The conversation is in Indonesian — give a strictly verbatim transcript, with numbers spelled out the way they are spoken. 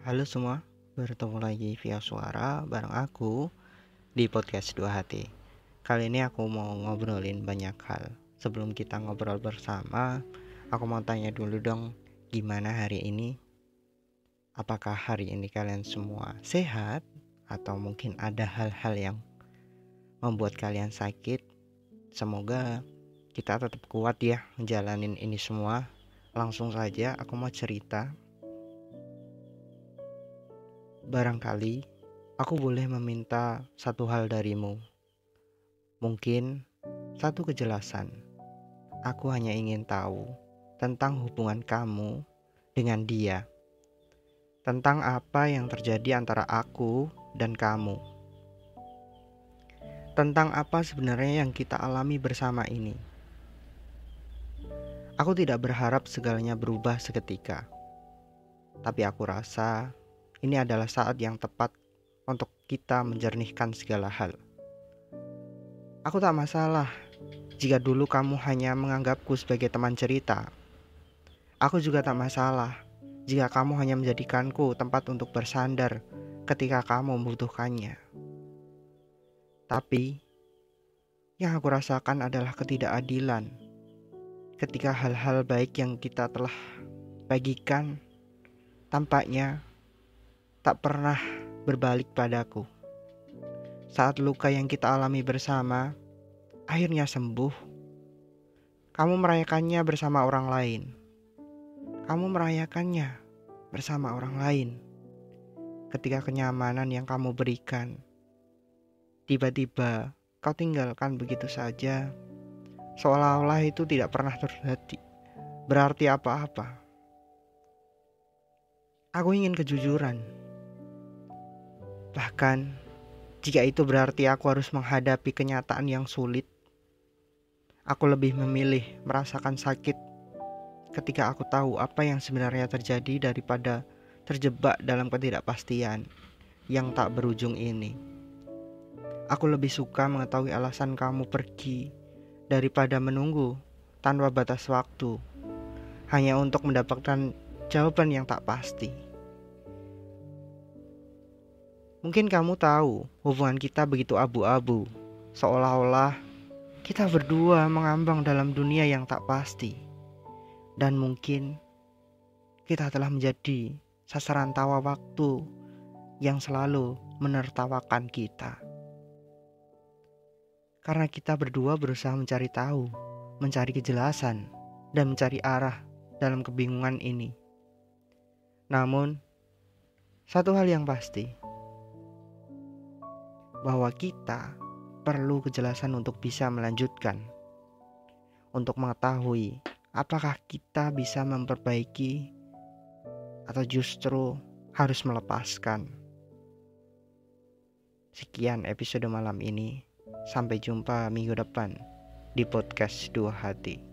Halo semua, bertemu lagi via suara bareng aku di podcast Dua Hati. Kali ini aku mau ngobrolin banyak hal. Sebelum kita ngobrol bersama, aku mau tanya dulu dong, gimana hari ini? Apakah hari ini kalian semua sehat? Atau mungkin ada hal-hal yang membuat kalian sakit? Semoga kita tetap kuat ya ngejalanin ini semua. Langsung saja aku mau cerita. Barangkali aku boleh meminta satu hal darimu. Mungkin satu kejelasan. Aku hanya ingin tahu tentang hubungan kamu dengan dia. Tentang apa yang terjadi antara aku dan kamu. Tentang apa sebenarnya yang kita alami bersama ini. Aku tidak berharap segalanya berubah seketika. Tapi aku rasa ini adalah saat yang tepat untuk kita menjernihkan segala hal. Aku tak masalah jika dulu kamu hanya menganggapku sebagai teman cerita. Aku juga tak masalah jika kamu hanya menjadikanku tempat untuk bersandar ketika kamu membutuhkannya. Tapi, yang aku rasakan adalah ketidakadilan. Ketika hal-hal baik yang kita telah bagikan, tampaknya tak pernah berbalik padaku. Saat luka yang kita alami bersama akhirnya sembuh, kamu merayakannya bersama orang lain. Kamu merayakannya bersama orang lain. Ketika kenyamanan yang kamu berikan tiba-tiba kau tinggalkan begitu saja, seolah-olah itu tidak pernah terjadi. Berarti apa-apa. Aku ingin kejujuran. Bahkan, jika itu berarti aku harus menghadapi kenyataan yang sulit, aku lebih memilih merasakan sakit ketika aku tahu apa yang sebenarnya terjadi daripada terjebak dalam ketidakpastian yang tak berujung ini. Aku lebih suka mengetahui alasan kamu pergi daripada menunggu tanpa batas waktu, hanya untuk mendapatkan jawaban yang tak pasti. Mungkin kamu tahu hubungan kita begitu abu-abu, seolah-olah kita berdua mengambang dalam dunia yang tak pasti. Dan mungkin kita telah menjadi sasaran tawa waktu yang selalu menertawakan kita. Karena kita berdua berusaha mencari tahu, mencari kejelasan, dan mencari arah dalam kebingungan ini. Namun, satu hal yang pasti, bahwa kita perlu kejelasan untuk bisa melanjutkan, untuk mengetahui apakah kita bisa memperbaiki atau justru harus melepaskan. Sekian episode malam ini. Sampai jumpa minggu depan di podcast Dua Hati.